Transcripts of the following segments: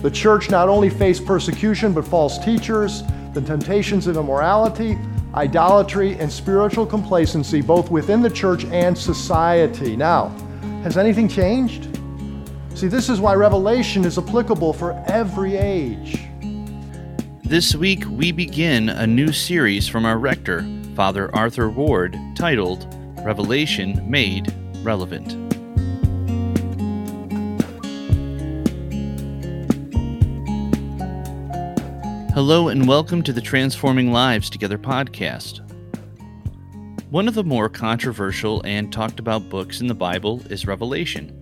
The church not only faced persecution, but false teachers, the temptations of immorality, idolatry, and spiritual complacency, both within the church and society. Now, has anything changed? See, this is why Revelation is applicable for every age. This week, we begin a new series from our rector, Father Arthur Ward, titled Revelation Made Relevant. Hello and welcome to the Transforming Lives Together podcast. One of the more controversial and talked about books in the Bible is Revelation.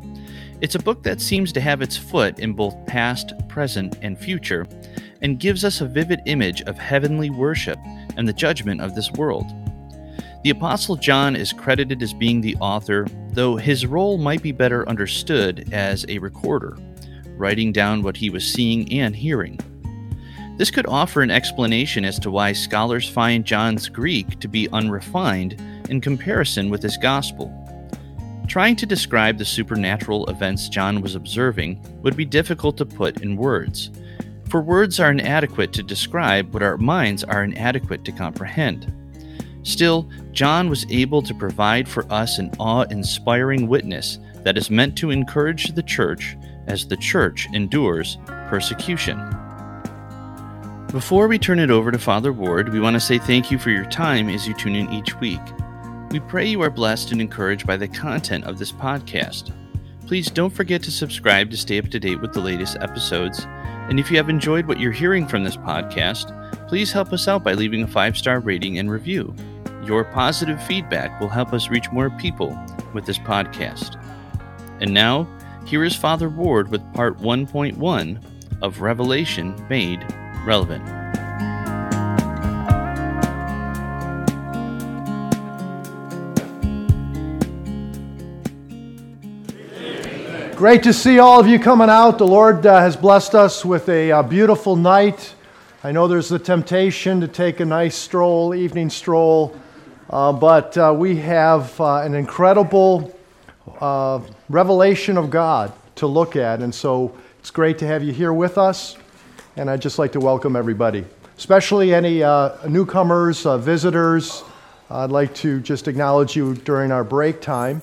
It's a book that seems to have its foot in both past, present, and future, and gives us a vivid image of heavenly worship and the judgment of this world. The Apostle John is credited as being the author, though his role might be better understood as a recorder, writing down what he was seeing and hearing. This could offer an explanation as to why scholars find John's Greek to be unrefined in comparison with his gospel. Trying to describe the supernatural events John was observing would be difficult to put in words, for words are inadequate to describe what our minds are inadequate to comprehend. Still, John was able to provide for us an awe-inspiring witness that is meant to encourage the church as the church endures persecution. Before we turn it over to Father Ward, we want to say thank you for your time as you tune in each week. We pray you are blessed and encouraged by the content of this podcast. Please don't forget to subscribe to stay up to date with the latest episodes. And if you have enjoyed what you're hearing from this podcast, please help us out by leaving a 5-star rating and review. Your positive feedback will help us reach more people with this podcast. And now, here is Father Ward with Part 1.1 of Revelation Made Relevant. Great to see all of you coming out. The Lord has blessed us with a beautiful night. I know there's the temptation to take a nice stroll, evening stroll, but we have an incredible revelation of God to look at, and so it's great to have you here with us, and I'd just like to welcome everybody, especially any newcomers, visitors. I'd like to just acknowledge you during our break time.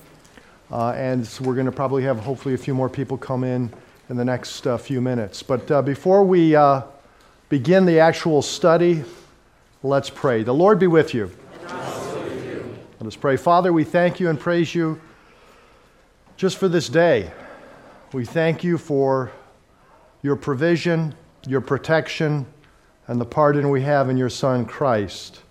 And so we're going to probably have hopefully a few more people come in the next few minutes. But before we begin the actual study, let's pray. The Lord be with you. And also with you. Let us pray. Father, we thank you and praise you just for this day. We thank you for your provision, your protection, and the pardon we have in your Son, Christ.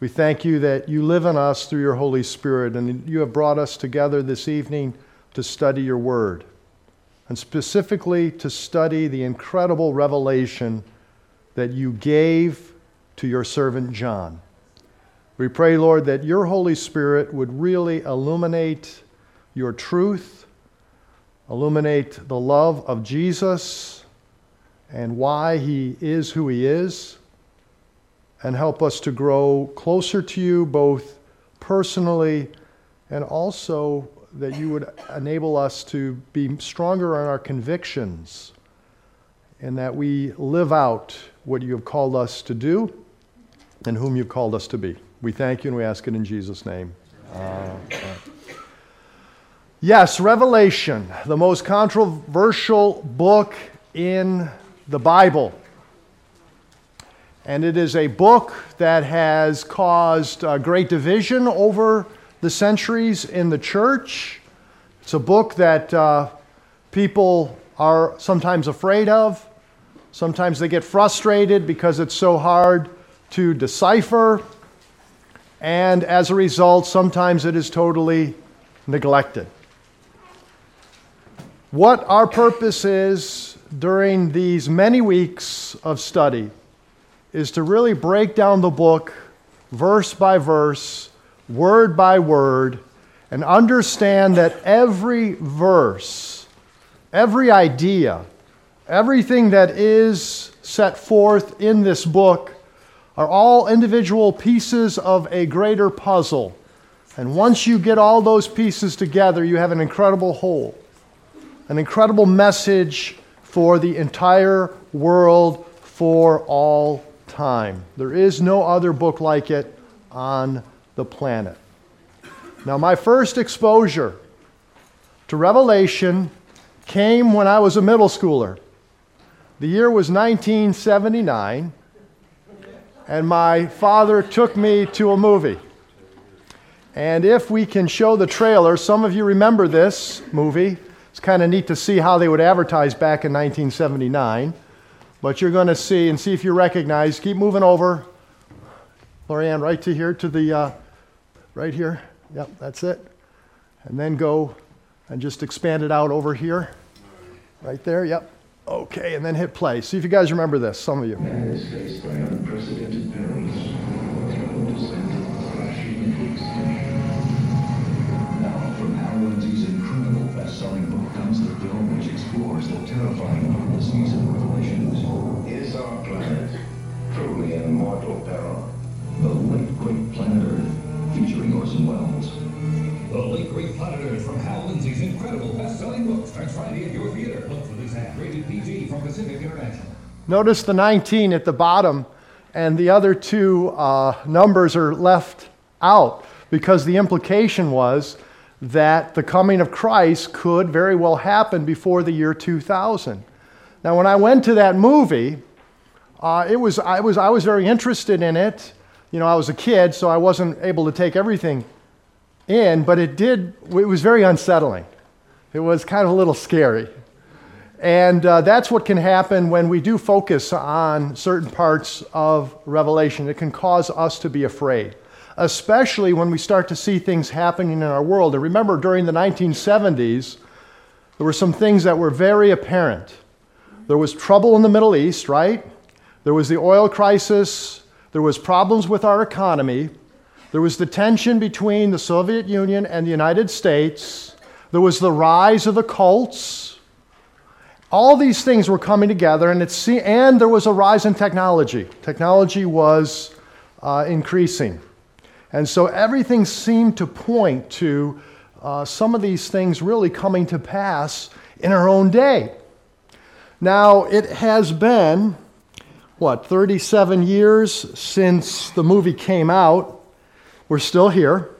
We thank you that you live in us through your Holy Spirit, and you have brought us together this evening to study your word, and specifically to study the incredible revelation that you gave to your servant John. We pray, Lord, that your Holy Spirit would really illuminate your truth, illuminate the love of Jesus and why he is who he is, and help us to grow closer to you, both personally and also that you would enable us to be stronger on our convictions and that we live out what you have called us to do and whom you've called us to be. We thank you and we ask it in Jesus' name. Yes, Revelation, the most controversial book in the Bible. And it is a book that has caused great division over the centuries in the church. It's a book that people are sometimes afraid of. Sometimes they get frustrated because it's so hard to decipher. And as a result, sometimes it is totally neglected. What our purpose is during these many weeks of study is to really break down the book verse by verse, word by word, and understand that every verse, every idea, everything that is set forth in this book are all individual pieces of a greater puzzle. And once you get all those pieces together, you have an incredible whole, an incredible message for the entire world for all time. There is no other book like it on the planet. Now, my first exposure to Revelation came when I was a middle schooler. The year was 1979, and my father took me to a movie. And if we can show the trailer, some of you remember this movie. It's kind of neat to see how they would advertise back in 1979. But you're going to see, and see if you recognize. Keep moving over, Lorianne, right to here, to the, right here. Yep, that's it. And then go and just expand it out over here. Right there, yep. Okay, and then hit play. See if you guys remember this, some of you. Man is faced by unprecedented perils. Terrifying prophecies and revelations. Is our planet truly in mortal peril? The Late Great Planet Earth, featuring Orson Welles. The Late Great Planet Earth from Hal Lindsey's incredible best-selling book starts Friday at your theater. Look for this ad. Rated PG from Pacific International. Notice the 19 at the bottom, and the other two numbers are left out because the implication was that the coming of Christ could very well happen before the year 2000. Now, when I went to that movie, I was very interested in it. You know, I was a kid, so I wasn't able to take everything in, but it was very unsettling. It was kind of a little scary. And that's what can happen when we do focus on certain parts of Revelation. It can cause us to be afraid, especially when we start to see things happening in our world. And remember, during the 1970s, there were some things that were very apparent. There was trouble in the Middle East, right? There was the oil crisis. There was problems with our economy. There was the tension between the Soviet Union and the United States. There was the rise of the cults. All these things were coming together, and there was a rise in technology. Technology was increasing. And so everything seemed to point to some of these things really coming to pass in our own day. Now, it has been, 37 years since the movie came out. We're still here.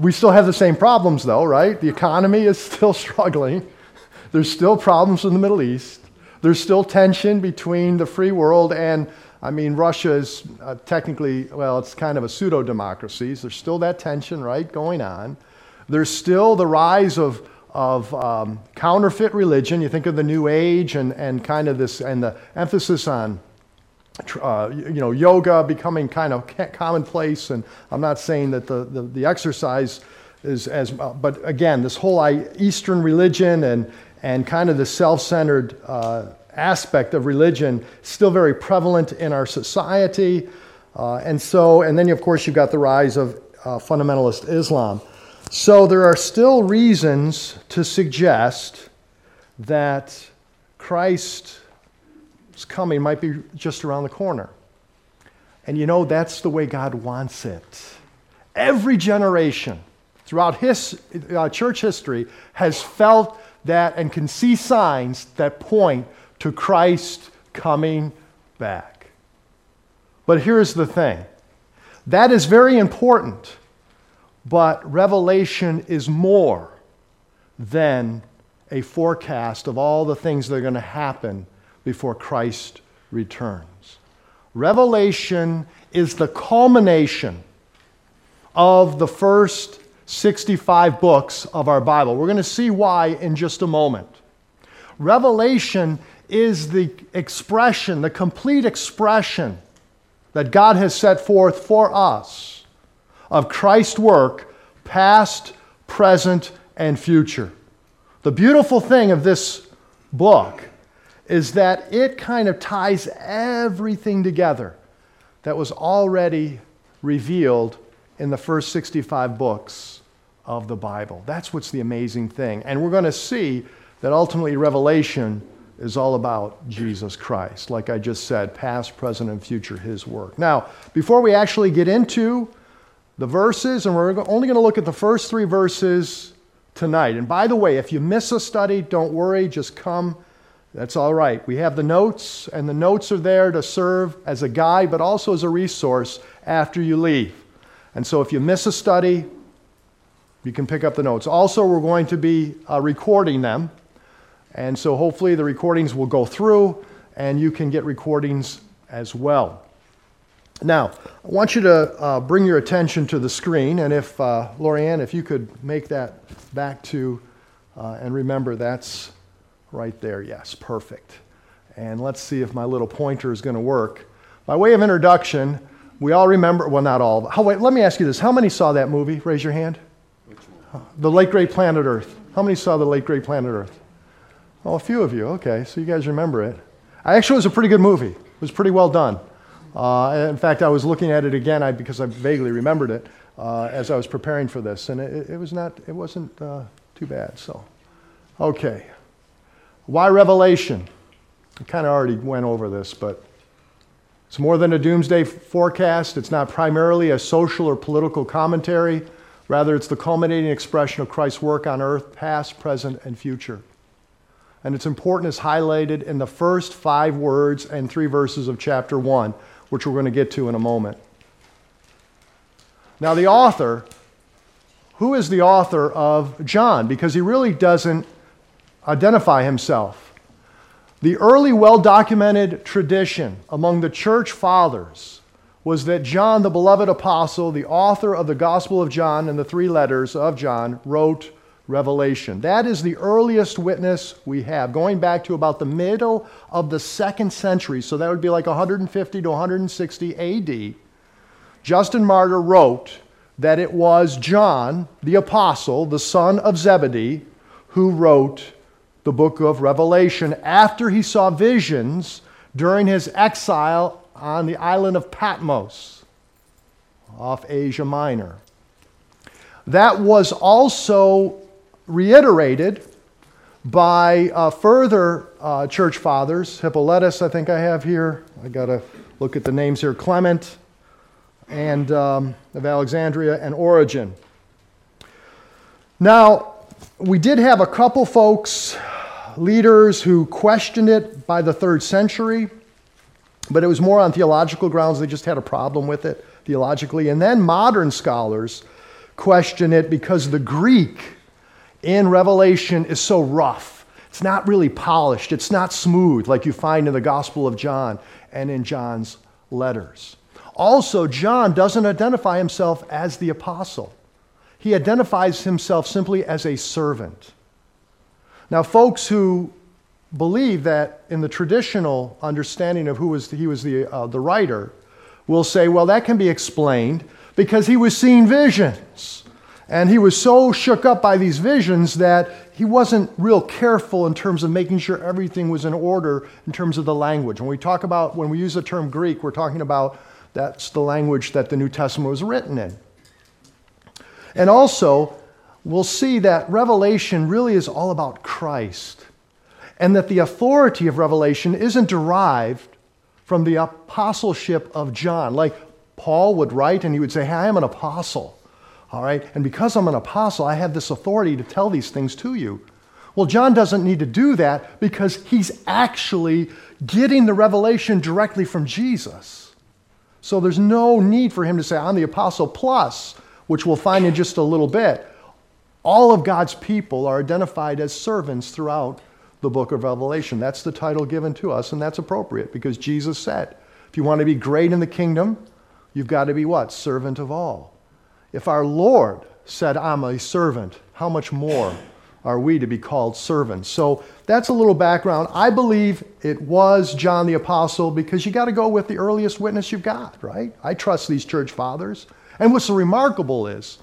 We still have the same problems, though, right? The economy is still struggling. There's still problems in the Middle East. There's still tension between the free world and Russia is technically, it's kind of a pseudo-democracy. There's still that tension, right, going on. There's still the rise of counterfeit religion. You think of the New Age and kind of this, and the emphasis on, yoga becoming kind of commonplace. And I'm not saying that the exercise is as, but again, this whole Eastern religion and kind of the self-centered aspect of religion still very prevalent in our society, and then of course you've got the rise of fundamentalist Islam. So there are still reasons to suggest that Christ's coming might be just around the corner, and that's the way God wants it. Every generation throughout his church history has felt that and can see signs that point to Christ coming back. But here's the thing. That is very important, but Revelation is more than a forecast of all the things that are going to happen before Christ returns. Revelation is the culmination of the first 65 books of our Bible. We're going to see why in just a moment. Revelation is the expression, the complete expression that God has set forth for us of Christ's work, past, present, and future. The beautiful thing of this book is that it kind of ties everything together that was already revealed in the first 65 books of the Bible. That's what's the amazing thing. And we're going to see that ultimately Revelation is all about Jesus Christ. Like I just said, past, present, and future, his work. Now, before we actually get into the verses, and we're only going to look at the first three verses tonight. And by the way, if you miss a study, don't worry, just come. That's all right. We have the notes, and the notes are there to serve as a guide, but also as a resource after you leave. And so if you miss a study, you can pick up the notes. Also, we're going to be recording them. And so hopefully the recordings will go through, and you can get recordings as well. Now, I want you to bring your attention to the screen, and if, Lorianne, if you could make that back to, and remember that's right there, yes, perfect. And let's see if my little pointer is going to work. By way of introduction, we all remember, well, not all. Oh, wait, let me ask you this. How many saw that movie? Raise your hand. Which one? The Late Great Planet Earth. How many saw The Late Great Planet Earth? Oh, a few of you. Okay, so you guys remember it. Actually, it was a pretty good movie. It was pretty well done. In fact, I was looking at it again because I vaguely remembered it as I was preparing for this, and it wasn't too bad. So, okay. Why Revelation? I kind of already went over this, but it's more than a doomsday forecast. It's not primarily a social or political commentary. Rather, it's the culminating expression of Christ's work on earth, past, present, and future. And its importance is highlighted in the first 5 words and 3 verses of chapter 1, which we're going to get to in a moment. Now, the author, who is the author of John? Because he really doesn't identify himself. The early well-documented tradition among the church fathers was that John, the beloved apostle, the author of the Gospel of John and the 3 letters of John, wrote Revelation. That is the earliest witness we have, going back to about the middle of the 2nd century. So that would be like 150 to 160 AD. Justin Martyr wrote that it was John, the apostle, the son of Zebedee, who wrote the book of Revelation after he saw visions during his exile on the island of Patmos off Asia Minor. That was also reiterated by further church fathers. Hippolytus, I think I have here. I got to look at the names here. Clement and of Alexandria and Origen. Now, we did have a couple folks, leaders, who questioned it by the 3rd century, but it was more on theological grounds. They just had a problem with it theologically. And then modern scholars question it because the Greek in Revelation is so rough. It's not really polished. It's not smooth like you find in the Gospel of John and in John's letters. Also, John doesn't identify himself as the apostle. He identifies himself simply as a servant. Now, folks who believe that in the traditional understanding of who was the writer will say, well, that can be explained because he was seeing visions. And he was so shook up by these visions that he wasn't real careful in terms of making sure everything was in order in terms of the language. When we use the term Greek, we're talking about that's the language that the New Testament was written in. And also, we'll see that Revelation really is all about Christ, and that the authority of Revelation isn't derived from the apostleship of John. Like Paul would write, and he would say, hey, I am an apostle, all right? And because I'm an apostle, I have this authority to tell these things to you. Well, John doesn't need to do that because he's actually getting the revelation directly from Jesus. So there's no need for him to say, I'm the apostle plus, which we'll find in just a little bit. All of God's people are identified as servants throughout the book of Revelation. That's the title given to us, and that's appropriate because Jesus said, if you want to be great in the kingdom, you've got to be what? Servant of all. If our Lord said, I'm a servant, how much more are we to be called servants? So that's a little background. I believe it was John the Apostle because you got to go with the earliest witness you've got, right? I trust these church fathers. And what's so remarkable is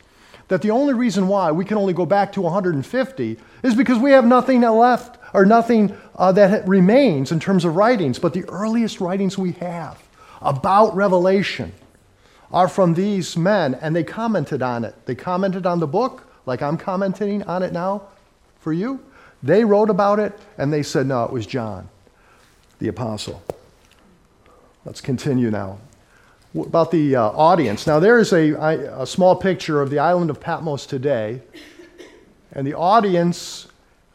that the only reason why we can only go back to 150 is because we have nothing left or nothing that remains in terms of writings. But the earliest writings we have about Revelation are from these men, and they commented on it. They commented on the book, like I'm commenting on it now for you. They wrote about it, and they said, no, it was John, the apostle. Let's continue now. About the audience. Now, there is a small picture of the island of Patmos today, And the audience,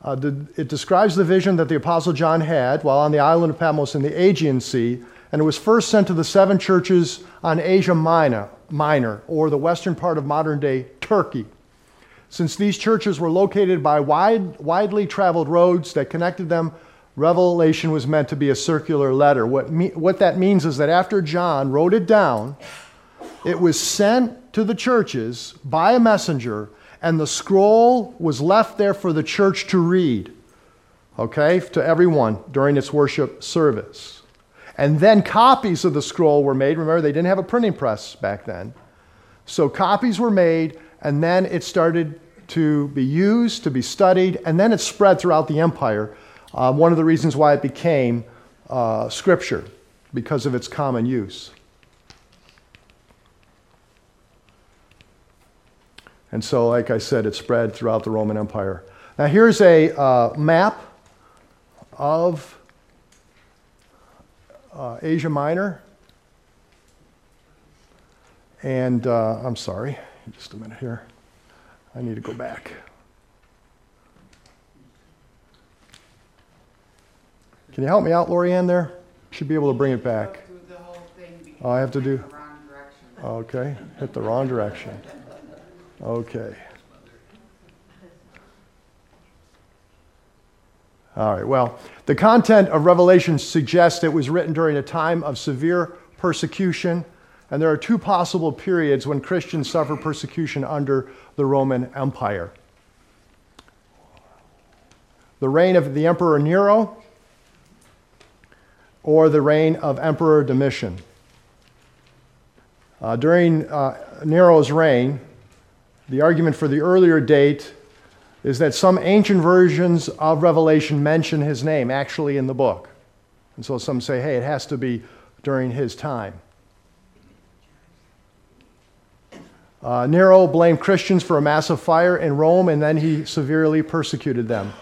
it describes the vision that the Apostle John had while on the island of Patmos in the Aegean Sea, and it was first sent to the 7 churches on Asia Minor, or the western part of modern-day Turkey. Since these churches were located by widely traveled roads that connected them, Revelation was meant to be a circular letter. What that means is that after John wrote it down, it was sent to the churches by a messenger, and the scroll was left there for the church to read, okay, to everyone during its worship service. And then copies of the scroll were made. Remember, they didn't have a printing press back then. So copies were made, and then it started to be used, to be studied, and then it spread throughout the empire. One of the reasons why it became scripture, because of its common use. And so, like I said, it spread throughout the Roman Empire. Now here's a map of Asia Minor. And I'm sorry, just a minute here. I need to go back. Can you help me out, Lorianne, there? Should be able to bring it back. Oh, I have to do... Okay, hit the wrong direction. Okay. All right, well, the content of Revelation suggests it was written during a time of severe persecution, and there are 2 possible periods when Christians suffer persecution under the Roman Empire. The reign of the Emperor Nero, or the reign of Emperor Domitian. During Nero's reign, the argument for the earlier date is that some ancient versions of Revelation mention his name actually in the book. And so some say, hey, it has to be during his time. Nero blamed Christians for a massive fire in Rome, and then he severely persecuted them.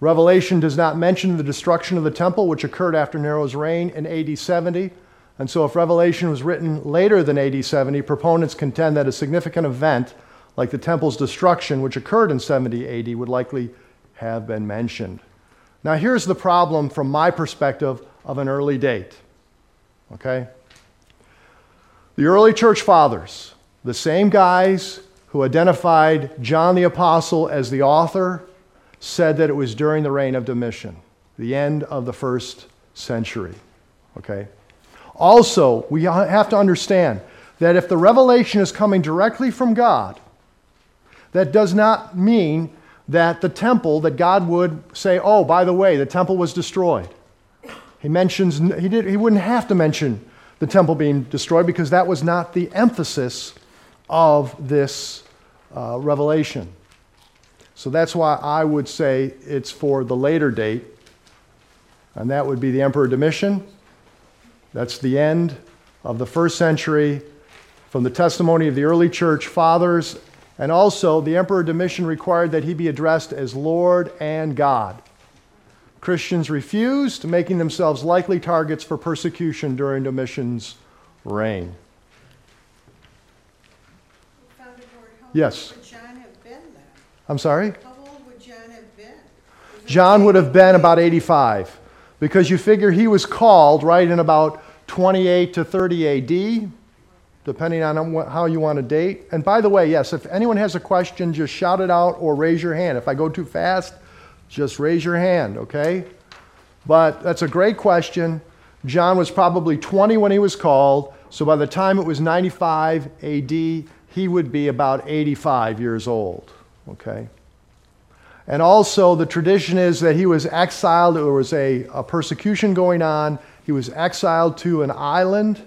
Revelation does not mention the destruction of the temple, which occurred after Nero's reign in AD 70. And so if Revelation was written later than AD 70, proponents contend that a significant event like the temple's destruction, which occurred in 70 AD, would likely have been mentioned. Now here's the problem from my perspective of an early date, okay? The early church fathers, the same guys who identified John the Apostle as the author, said that it was during the reign of Domitian, the end of the 1st century, okay? Also, we have to understand that if the revelation is coming directly from God, that does not mean that the temple, that God would say, oh, by the way, the temple was destroyed. He wouldn't have to mention the temple being destroyed, because that was not the emphasis of this revelation. So that's why I would say it's for the later date, and that would be the Emperor Domitian. That's the end of the 1st century from the testimony of the early church fathers, and also the Emperor Domitian required that he be addressed as Lord and God. Christians refused, making themselves likely targets for persecution during Domitian's reign. Father Ward, how old would John have been then? I'm sorry? How old would John have been? John would have been about 85. Because you figure he was called right in about 28 to 30 AD, depending on how you want to date. And by the way, yes, if anyone has a question, just shout it out or raise your hand. If I go too fast, just raise your hand, okay? But that's a great question. John was probably 20 when he was called, so by the time it was 95 AD, he would be about 85 years old, okay? And also, the tradition is that he was exiled. There was a persecution going on. He was exiled to an island.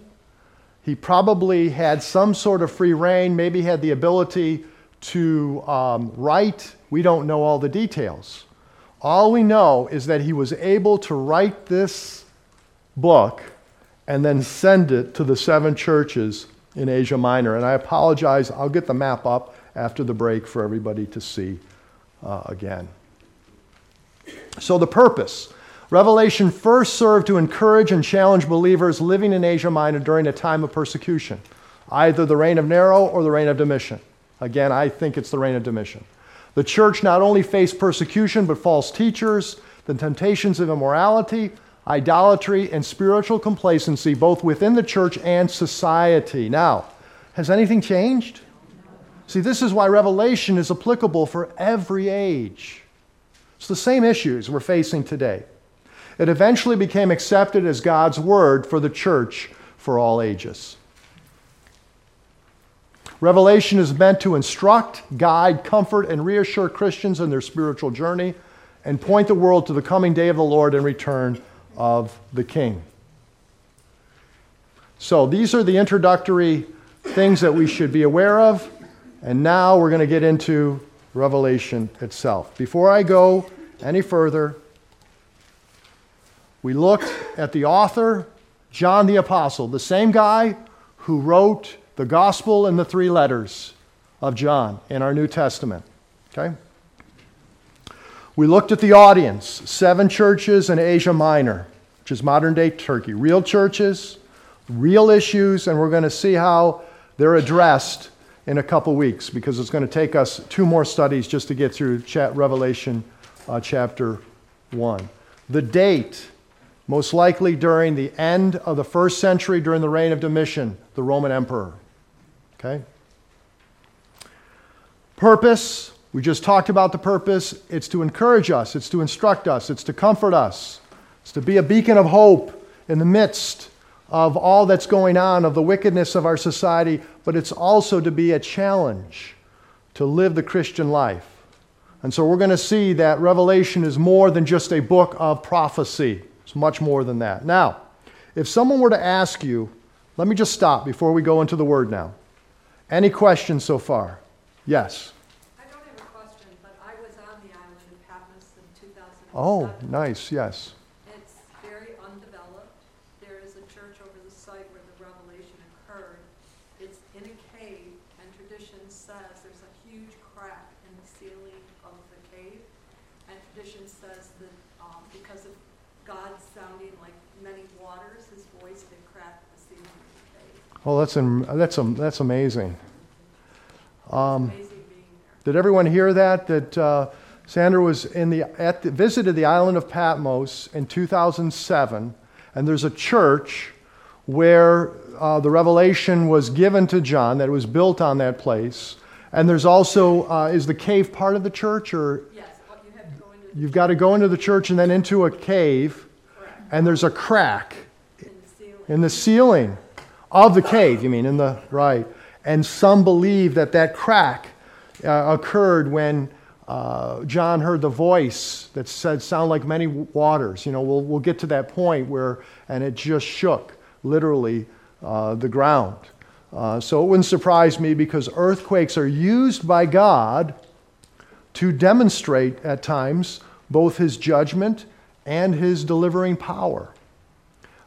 He probably had some sort of free reign, maybe had the ability to write. We don't know all the details. All we know is that he was able to write this book and then send it to the 7 churches in Asia Minor. And I apologize. I'll get the map up after the break for everybody to see. Again. So the purpose. Revelation first served to encourage and challenge believers living in Asia Minor during a time of persecution, either the reign of Nero or the reign of Domitian. Again, I think it's the reign of Domitian. The church not only faced persecution, but false teachers, the temptations of immorality, idolatry, and spiritual complacency, both within the church and society. Now, has anything changed? See, this is why Revelation is applicable for every age. It's the same issues we're facing today. It eventually became accepted as God's word for the church for all ages. Revelation is meant to instruct, guide, comfort, and reassure Christians in their spiritual journey and point the world to the coming day of the Lord and return of the King. So these are the introductory things that we should be aware of, and now we're going to get into Revelation itself. Before I go any further, we looked at the author, John the Apostle, the same guy who wrote the Gospel and the three letters of John in our New Testament. Okay? We looked at the audience, 7 churches in Asia Minor, which is modern-day Turkey. Real churches, real issues, and we're going to see how they're addressed in a couple weeks, because it's going to take us 2 more studies just to get through Revelation chapter 1. The date, most likely during the end of the 1st century, during the reign of Domitian, the Roman emperor. Okay? Purpose, we just talked about the purpose. It's to encourage us, it's to instruct us, it's to comfort us, it's to be a beacon of hope in the midst of all that's going on, of the wickedness of our society, but it's also to be a challenge to live the Christian life. And so we're going to see that Revelation is more than just a book of prophecy. It's much more than that. Now, if someone were to ask you, let me just stop before we go into the Word now. Any questions so far? Yes? I don't have a question, but I was on the island of Patmos in 2007. Oh, nice, yes. Well, that's amazing. Did everyone hear that? That Sandra was visited the island of Patmos in 2007, and there's a church where the revelation was given to John that was built on that place, and there's also is the cave part of the church, or yes, well, you have to go into the you've got to go into the church and then into a cave, correct. And there's a crack in the ceiling. Of the cave, you mean, in the, right. And some believe that that crack occurred when John heard the voice that said, sound like many waters. You know, we'll get to that point where, and it just shook, literally, the ground. So it wouldn't surprise me, because earthquakes are used by God to demonstrate, at times, both his judgment and his delivering power.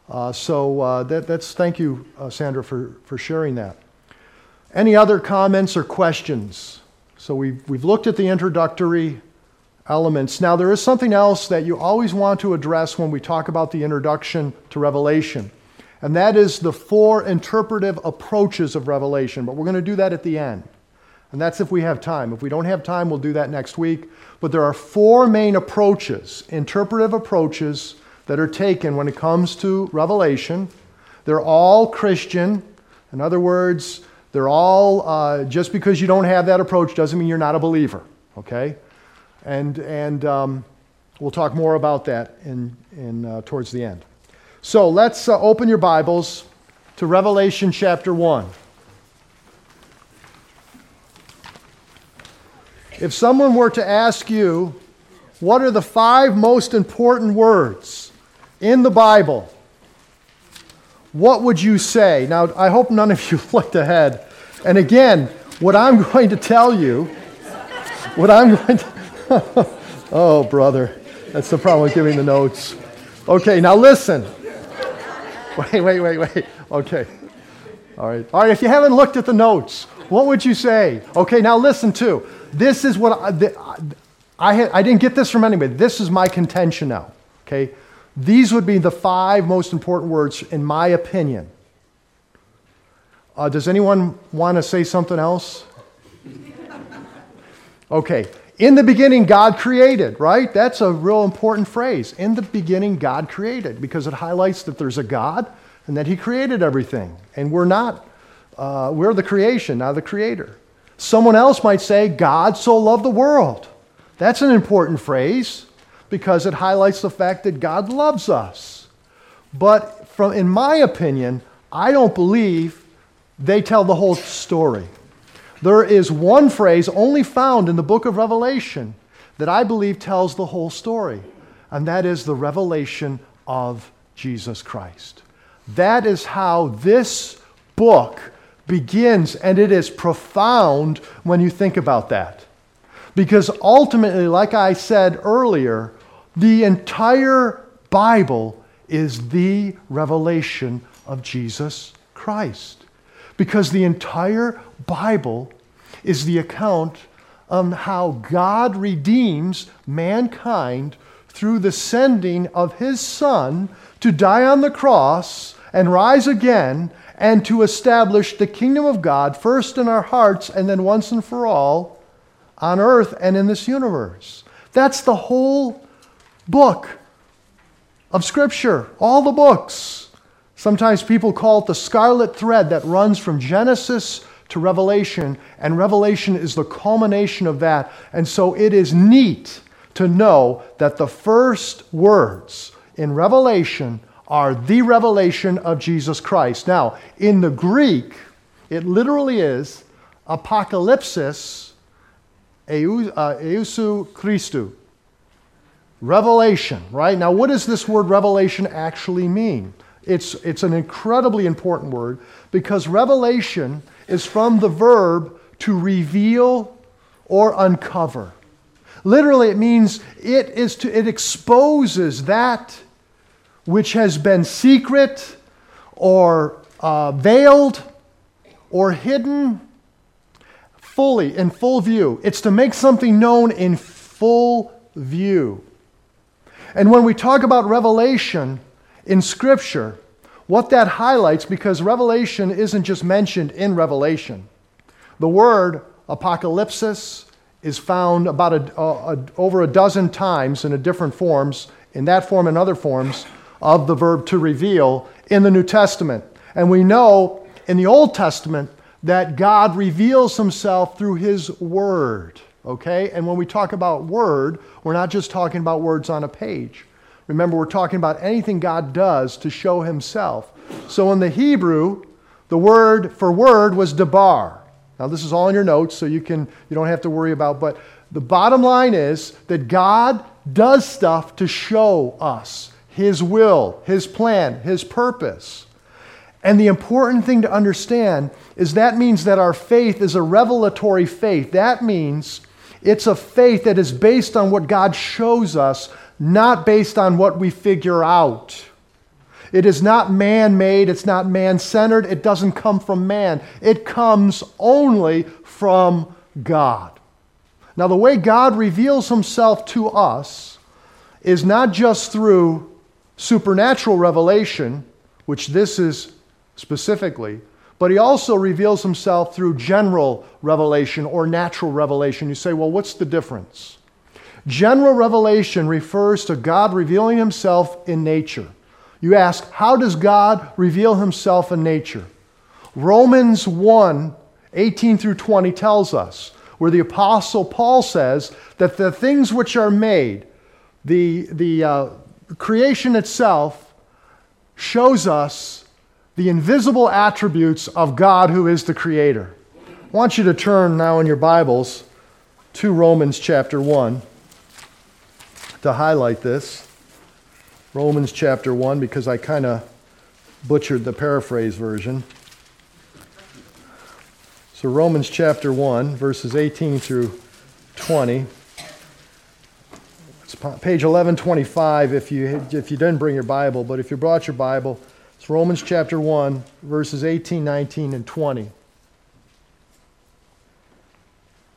Thank you, Sandra, for sharing that. Any other comments or questions? So we've looked at the introductory elements. Now, there is something else that you always want to address when we talk about the introduction to Revelation, and that is the 4 interpretive approaches of Revelation, but we're going to do that at the end, and that's if we have time. If we don't have time, we'll do that next week, but there are 4 main approaches, interpretive approaches, that are taken when it comes to Revelation. They're all Christian. In other words, they're all, just because you don't have that approach doesn't mean you're not a believer, okay? And we'll talk more about that in towards the end. So let's open your Bibles to Revelation chapter 1. If someone were to ask you, what are the 5 most important words in the Bible, what would you say? Now, I hope none of you looked ahead. And again, oh, brother, that's the problem with giving the notes. Okay, now listen. Wait. Okay. All right, if you haven't looked at the notes, what would you say? Okay, now listen too. This is what I didn't get this from anybody. This is my contention now, okay? These would be the 5 most important words, in my opinion. Does anyone want to say something else? Okay, In the beginning, God created, right? That's a real important phrase. In the beginning, God created, because it highlights that there's a God and that he created everything. And we're not, we're the creation, not the creator. Someone else might say, God so loved the world. That's an important phrase because it highlights the fact that God loves us. But in my opinion, I don't believe they tell the whole story. There is one phrase only found in the book of Revelation that I believe tells the whole story, and that is the revelation of Jesus Christ. That is how this book begins, and it is profound when you think about that. Because ultimately, like I said earlier, the entire Bible is the revelation of Jesus Christ. Because the entire Bible is the account on how God redeems mankind through the sending of his Son to die on the cross and rise again and to establish the kingdom of God first in our hearts and then once and for all on earth and in this universe. That's the whole book of Scripture, all the books. Sometimes people call it the scarlet thread that runs from Genesis to Revelation, and Revelation is the culmination of that. And so it is neat to know that the first words in Revelation are the revelation of Jesus Christ. Now, in the Greek, it literally is apocalypsis eusu Christu. Revelation, right? Now, what does this word revelation actually mean? It's an incredibly important word because revelation is from the verb to reveal or uncover. Literally, it means it exposes that which has been secret or veiled or hidden fully, in full view. It's to make something known in full view. And when we talk about revelation in Scripture, what that highlights, because revelation isn't just mentioned in Revelation. The word apocalypsis is found about over a dozen times in different forms, in that form and other forms, of the verb to reveal in the New Testament. And we know in the Old Testament that God reveals himself through his word, okay? And when we talk about word, we're not just talking about words on a page. Remember, we're talking about anything God does to show himself. So in the Hebrew, the word for word was debar. Now this is all in your notes, so you don't have to worry about, but the bottom line is that God does stuff to show us his will, his plan, his purpose. And the important thing to understand is that means that our faith is a revelatory faith. That means it's a faith that is based on what God shows us, not based on what we figure out. It is not man-made, it's not man-centered, it doesn't come from man. It comes only from God. Now, the way God reveals himself to us is not just through supernatural revelation, which this is specifically, but he also reveals himself through general revelation or natural revelation. You say, well, what's the difference? General revelation refers to God revealing himself in nature. You ask, how does God reveal himself in nature? Romans 1:18 through 20 tells us, where the Apostle Paul says that the things which are made, the creation itself, shows us the invisible attributes of God who is the Creator. I want you to turn now in your Bibles to Romans chapter 1. To highlight this, Romans chapter 1, because I kind of butchered the paraphrase version. So Romans chapter 1, verses 18 through 20. It's page 1125 if you didn't bring your Bible, but if you brought your Bible, it's Romans chapter 1, verses 18, 19, and 20.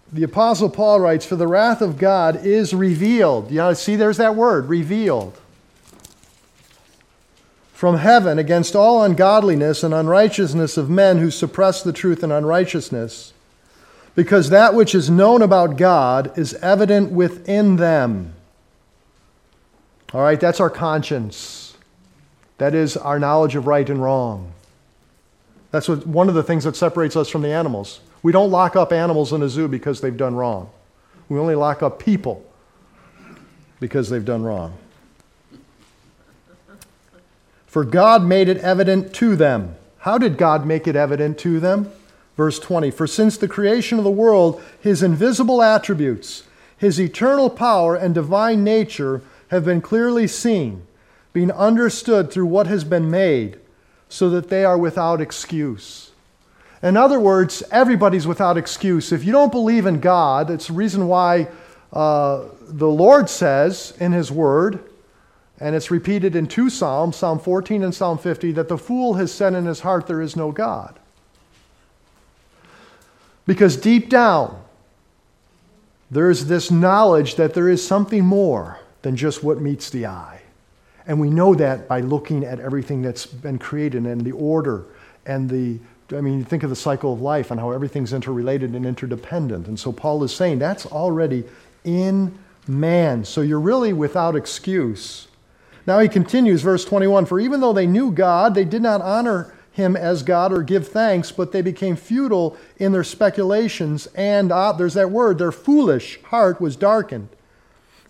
The Apostle Paul writes, "For the wrath of God is revealed." You know, see, there's that word, revealed. "From heaven against all ungodliness and unrighteousness of men who suppress the truth in unrighteousness, because that which is known about God is evident within them. All right, that's our conscience. That is our knowledge of right and wrong. That's what, one of the things that separates us from the animals. We don't lock up animals in a zoo because they've done wrong. We only lock up people because they've done wrong. For God made it evident to them. How did God make it evident to them? Verse 20, for since the creation of the world, his invisible attributes, his eternal power and divine nature have been clearly seen, being understood through what has been made, so that they are without excuse. In other words, everybody's without excuse. If you don't believe in God, it's the reason why the Lord says in his word, and it's repeated in two Psalms, Psalm 14 and Psalm 50, that the fool has said in his heart, there is no God. Because deep down, there's this knowledge that there is something more than just what meets the eye. And we know that by looking at everything that's been created and the order and the, I mean, you think of the cycle of life and how everything's interrelated and interdependent. And so Paul is saying that's already in man. So you're really without excuse. Now he continues, verse 21, for even though they knew God, they did not honor him as God or give thanks, but they became futile in their speculations, and there's that word, their foolish heart was darkened.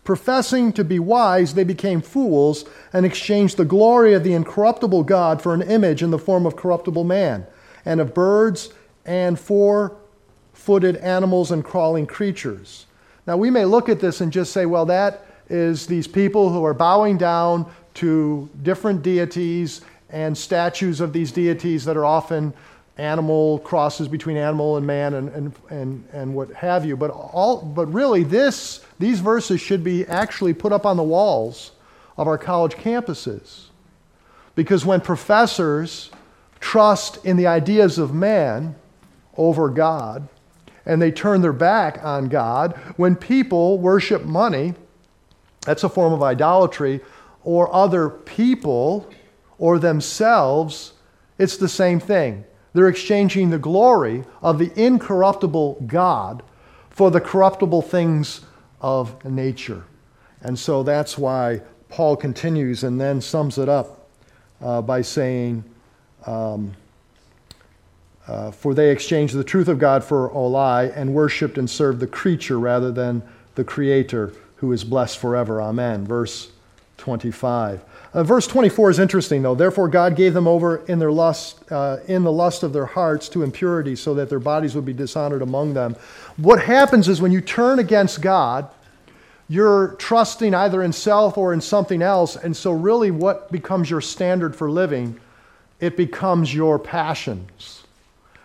Professing to be wise, they became fools and exchanged the glory of the incorruptible God for an image in the form of corruptible man, and of birds and four-footed animals and crawling creatures. Now we may look at this and just say, well, that is these people who are bowing down to different deities and statues of these deities that are often animal, crosses between animal and man and what have you. But really these verses should be actually put up on the walls of our college campuses. Because when professors trust in the ideas of man over God, and they turn their back on God, when people worship money, that's a form of idolatry, or other people, or themselves, it's the same thing. They're exchanging the glory of the incorruptible God for the corruptible things of nature. And so that's why Paul continues and then sums it up by saying, for they exchanged the truth of God for a lie and worshipped and served the creature rather than the Creator, who is blessed forever. Amen. Verse 25. Verse 24 is interesting, though. Therefore, God gave them over in their lust, in the lust of their hearts to impurity, so that their bodies would be dishonored among them. What happens is when you turn against God, you're trusting either in self or in something else. And so really what becomes your standard for living, it becomes your passions.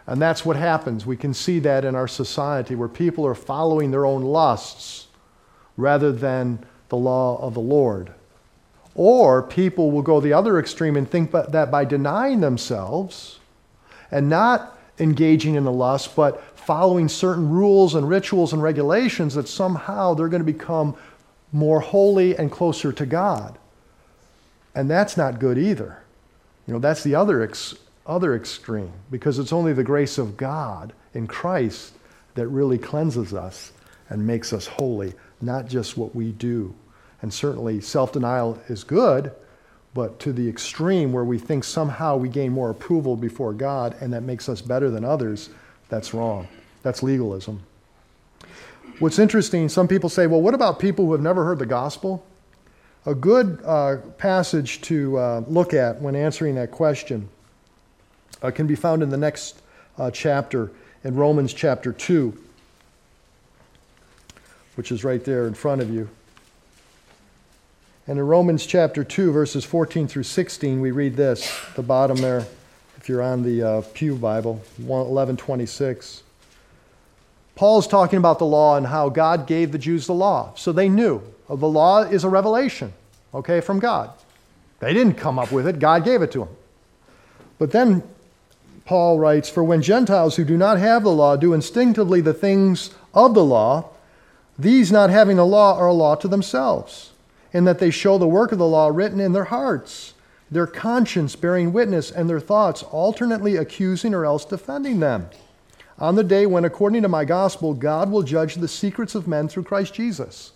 And that's what happens. We can see that in our society where people are following their own lusts rather than the law of the Lord. Or people will go the other extreme and think that by denying themselves and not engaging in the lust, but following certain rules and rituals and regulations, that somehow they're going to become more holy and closer to God. And that's not good either. You know, that's the other extreme, because it's only the grace of God in Christ that really cleanses us and makes us holy, not just what we do. And certainly self-denial is good, but to the extreme where we think somehow we gain more approval before God and that makes us better than others, that's wrong. That's legalism. What's interesting, some people say, well, what about people who have never heard the gospel? A good passage to look at when answering that question can be found in the next chapter, in Romans chapter 2, which is right there in front of you. And in Romans chapter 2, verses 14 through 16, we read this, the bottom there, if you're on the Pew Bible, 1126. Paul's talking about the law and how God gave the Jews the law. So they knew the law is a revelation, okay, from God. They didn't come up with it. God gave it to them. But then Paul writes, for when Gentiles who do not have the law do instinctively the things of the law, these not having the law are a law to themselves, in that they show the work of the law written in their hearts, their conscience bearing witness, and their thoughts alternately accusing or else defending them. on the day when, according to my gospel, God will judge the secrets of men through Christ Jesus.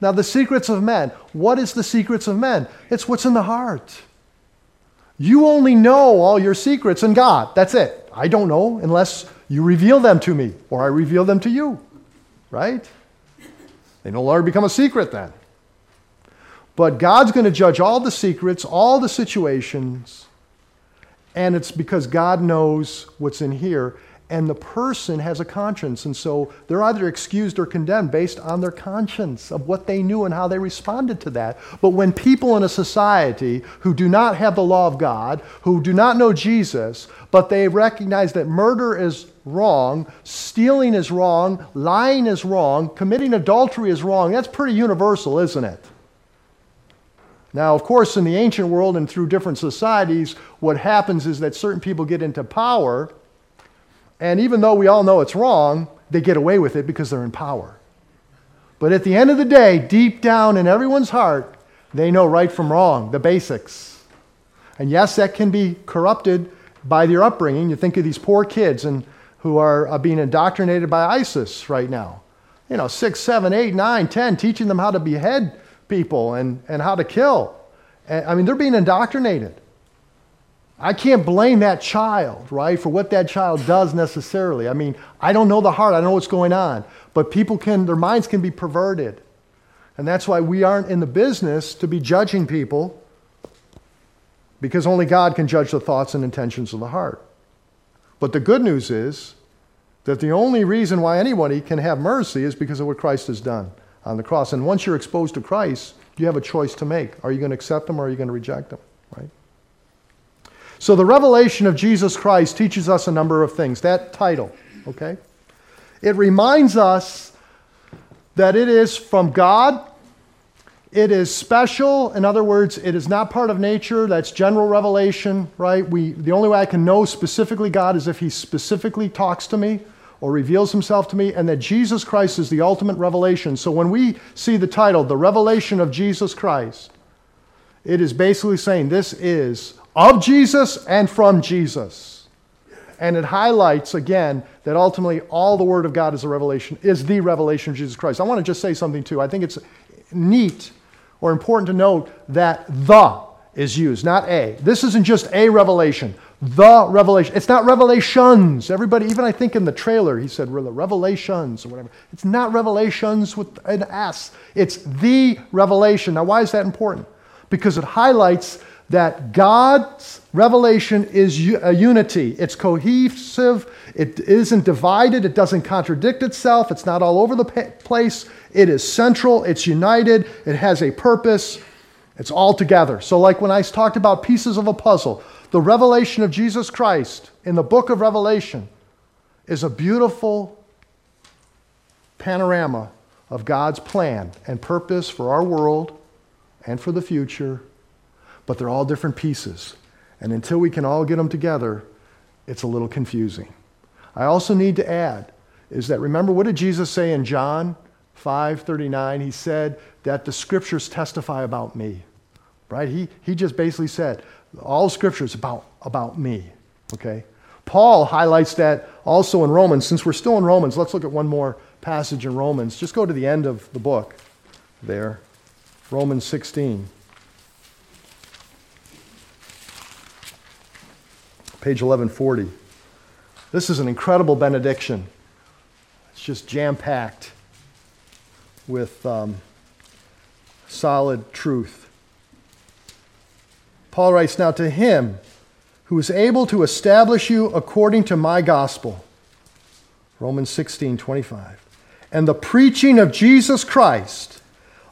Now, the secrets of men, what is the secrets of men? It's what's in the heart. You only know all your secrets in God. That's it. I don't know unless you reveal them to me or I reveal them to you, right? They no longer become a secret then. But God's going to judge all the secrets, all the situations, and it's because God knows what's in here, and the person has a conscience, and so they're either excused or condemned based on their conscience of what they knew and how they responded to that. But when people in a society who do not have the law of God, who do not know Jesus, but they recognize that murder is wrong, stealing is wrong, lying is wrong, committing adultery is wrong, that's pretty universal, isn't it? Now, of course, in the ancient world and through different societies, what happens is that certain people get into power, and even though we all know it's wrong, they get away with it because they're in power. But at the end of the day, deep down in everyone's heart, they know right from wrong, the basics. And yes, that can be corrupted by their upbringing. You think of these poor kids and who are being indoctrinated by ISIS right now. You know, 6, 7, 8, 9, 10, teaching them how to behead people and how to kill. I mean, they're being indoctrinated. I can't blame that child, right, for what that child does necessarily. I mean, I don't know the heart. I don't know what's going on. But people can, their minds can be perverted. And that's why we aren't in the business to be judging people, because only God can judge the thoughts and intentions of the heart. But the good news is that the only reason why anybody can have mercy is because of what Christ has done on the cross. And once you're exposed to Christ, you have a choice to make. Are you going to accept them or are you going to reject them, right? So the revelation of Jesus Christ teaches us a number of things. That title, okay? It reminds us that it is from God. It is special. In other words, it is not part of nature. That's general revelation, right? The only way I can know specifically God is if he specifically talks to me or reveals himself to me, and that Jesus Christ is the ultimate revelation. So when we see the title, The Revelation of Jesus Christ, it is basically saying this is of Jesus and from Jesus. And it highlights, again, that ultimately all the Word of God is a revelation, is the revelation of Jesus Christ. I want to just say something, too. I think it's neat or important to note that the is used, not a. This isn't just a revelation, the revelation. It's not revelations. Everybody, even I think in the trailer, he said revelations or whatever. It's not revelations with an S. It's the revelation. Now, why is that important? Because it highlights that God's revelation is a unity. It's cohesive. It isn't divided. It doesn't contradict itself. It's not all over the place. It is central. It's united. It has a purpose. It's all together. So like when I talked about pieces of a puzzle, the revelation of Jesus Christ in the book of Revelation is a beautiful panorama of God's plan and purpose for our world and for the future. But they're all different pieces. And until we can all get them together, it's a little confusing. I also need to add is that, remember, what did Jesus say in John 5:39? He said that the scriptures testify about me, right? He just basically said, all scriptures about me, okay? Paul highlights that also in Romans. Since we're still in Romans, let's look at one more passage in Romans. Just go to the end of the book there, Romans 16. Page 1140. This is an incredible benediction. It's just jam-packed with solid truth. Paul writes, "Now to him who is able to establish you according to my gospel," Romans 16:25, "and the preaching of Jesus Christ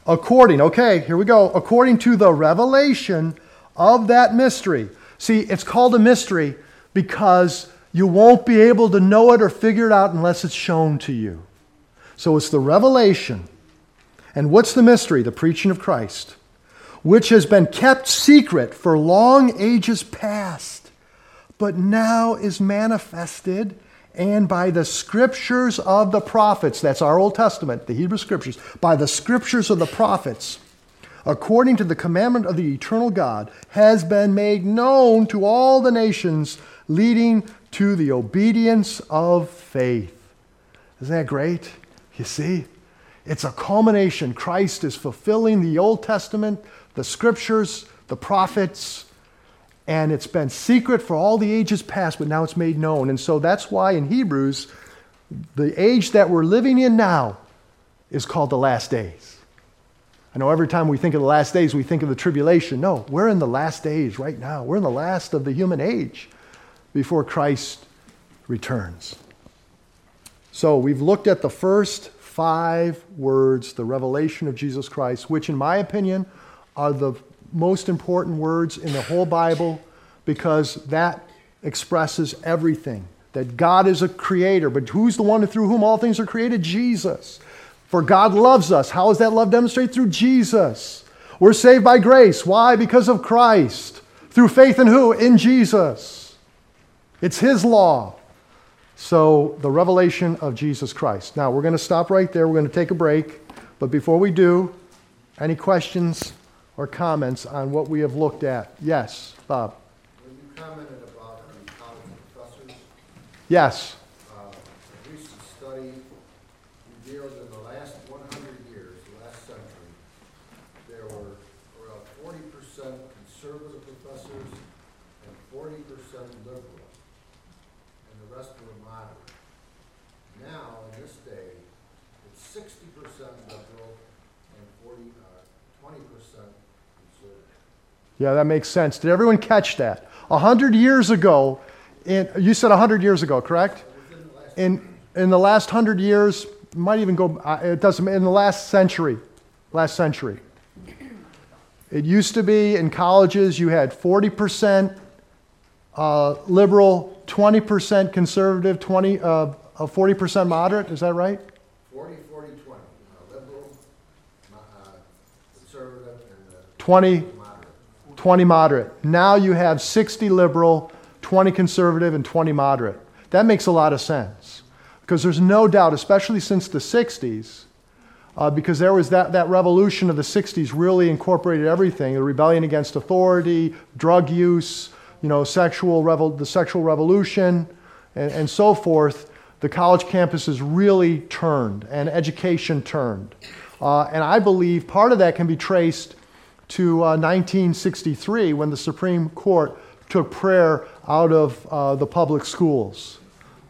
according," okay, here we go, "according to the revelation of that mystery." See, it's called a mystery because you won't be able to know it or figure it out unless it's shown to you. So it's the revelation. And what's the mystery? The preaching of Christ, which has been kept secret for long ages past, but now is manifested, and by the scriptures of the prophets, that's our Old Testament, the Hebrew scriptures, by the scriptures of the prophets, according to the commandment of the eternal God, has been made known to all the nations, leading to the obedience of faith. Isn't that great? You see? It's a culmination. Christ is fulfilling the Old Testament, the Scriptures, the prophets, and it's been secret for all the ages past, but now it's made known. And so that's why in Hebrews, the age that we're living in now is called the last days. I know every time we think of the last days, we think of the tribulation. No, we're in the last days right now. We're in the last of the human age before Christ returns. So we've looked at the first 5 words, the revelation of Jesus Christ, which in my opinion are the most important words in the whole Bible, because that expresses everything. That God is a creator, but who's the one through whom all things are created? Jesus. For God loves us. How is that love demonstrated? Through Jesus. We're saved by grace. Why? Because of Christ. Through faith in who? In Jesus. It's His law. So the revelation of Jesus Christ. Now we're going to stop right there. We're going to take a break. But before we do, any questions or comments on what we have looked at? Yes, Bob. When you commented about the college professors. Yes. A recent study revealed in the last 100 years, last century, there were around 40% conservative professors and 40% liberal. The rest were moderate. Now, in this day, it's 60% liberal and 20% conservative. Yeah, that makes sense. Did everyone catch that? 100 years ago, you said 100 years ago, correct? In the last 100 years, might even go. It doesn't. In the last century, it used to be in colleges you had 40%. Liberal, 20% conservative, 40% moderate, is that right? 40, 20. Liberal, conservative, and 20 moderate. Now you have 60 liberal, 20 conservative, and 20 moderate. That makes a lot of sense. Because there's no doubt, especially since the 60s, because there was that revolution of the 60s really incorporated everything, the rebellion against authority, drug use, the sexual revolution, and so forth. The college campus is really turned, and education turned. And I believe part of that can be traced to 1963, when the Supreme Court took prayer out of the public schools.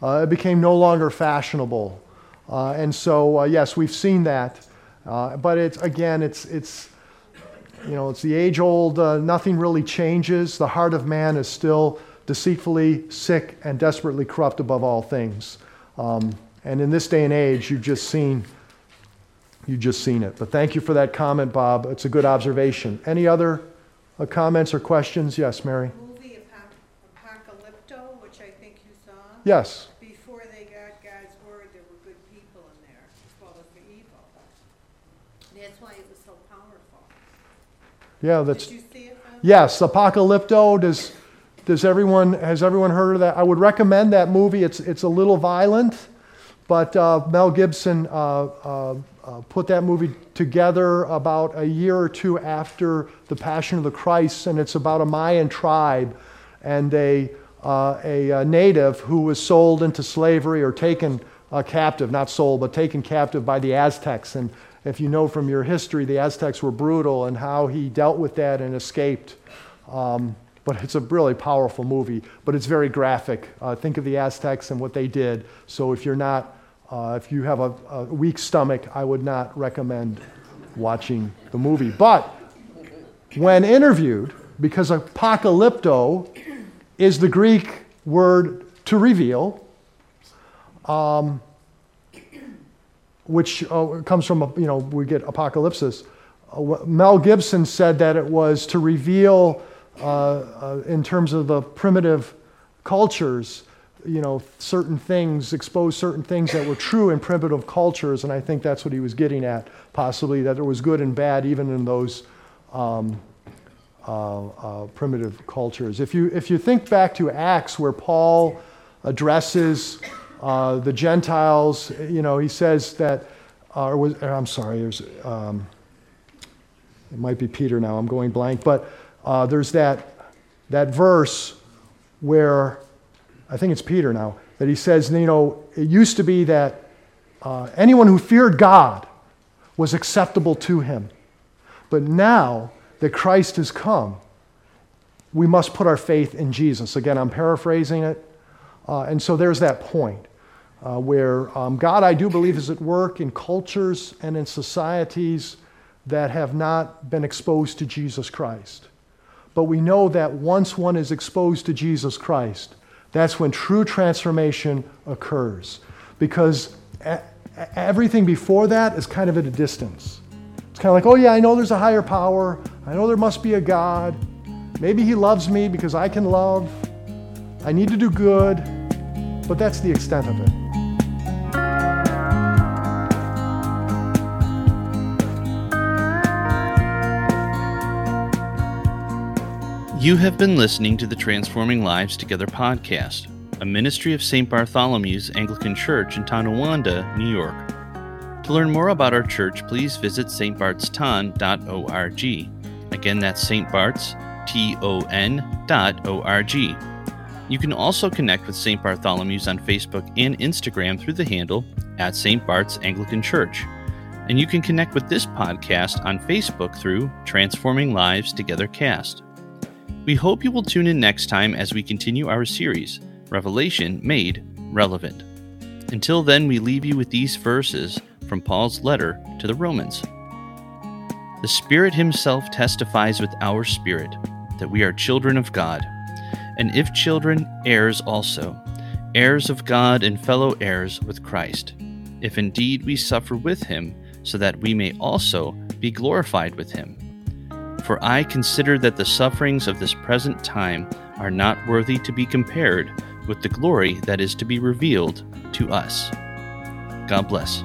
It became no longer fashionable. And so, yes, we've seen that. But it's it's the age-old, nothing really changes. The heart of man is still deceitfully sick and desperately corrupt above all things. And in this day and age, you've just seen it. But thank you for that comment, Bob. It's a good observation. Any other comments or questions? Yes, Mary. The movie Apocalypto, which I think you saw. Yes. Before they got God's word, there were good people in there as well as the evil. And that's why it was so powerful. Yeah, that's. Did you see it? Yes, Apocalypto. Has everyone heard of that? I would recommend that movie. It's a little violent, but Mel Gibson put that movie together about a year or two after the Passion of the Christ, and it's about a Mayan tribe and a native who was sold into slavery or taken captive, not sold, but taken captive by the Aztecs. And if you know from your history, the Aztecs were brutal, and how he dealt with that and escaped. But it's a really powerful movie, but it's very graphic. Think of the Aztecs and what they did. So if you're not, if you have a weak stomach, I would not recommend watching the movie. But when interviewed, because apocalypto is the Greek word to reveal, which comes from, we get apocalypsis. Mel Gibson said that it was to reveal, in terms of the primitive cultures, expose certain things that were true in primitive cultures, and I think that's what he was getting at, possibly, that there was good and bad even in those primitive cultures. If you think back to Acts, where Paul addresses the Gentiles, he says that, it might be Peter now, I'm going blank, but there's that verse where I think it's Peter now, that he says, you know, it used to be that anyone who feared God was acceptable to him. But now that Christ has come, we must put our faith in Jesus. Again, I'm paraphrasing it. And so there's that point where God, I do believe, is at work in cultures and in societies that have not been exposed to Jesus Christ. But we know that once one is exposed to Jesus Christ, that's when true transformation occurs. Because everything before that is kind of at a distance. It's kind of like, oh yeah, I know there's a higher power. I know there must be a God. Maybe he loves me because I can love. I need to do good. But that's the extent of it. You have been listening to the Transforming Lives Together podcast, a ministry of St. Bartholomew's Anglican Church in Tonawanda, New York. To learn more about our church, please visit stbartston.org. Again, that's stbartston.org. You can also connect with St. Bartholomew's on Facebook and Instagram through the handle at St. Bart's Anglican Church. And you can connect with this podcast on Facebook through Transforming Lives Together Cast. We hope you will tune in next time as we continue our series, Revelation Made Relevant. Until then, we leave you with these verses from Paul's letter to the Romans. The Spirit himself testifies with our spirit that we are children of God. And if children, heirs also, heirs of God and fellow heirs with Christ, if indeed we suffer with him, so that we may also be glorified with him. For I consider that the sufferings of this present time are not worthy to be compared with the glory that is to be revealed to us. God bless.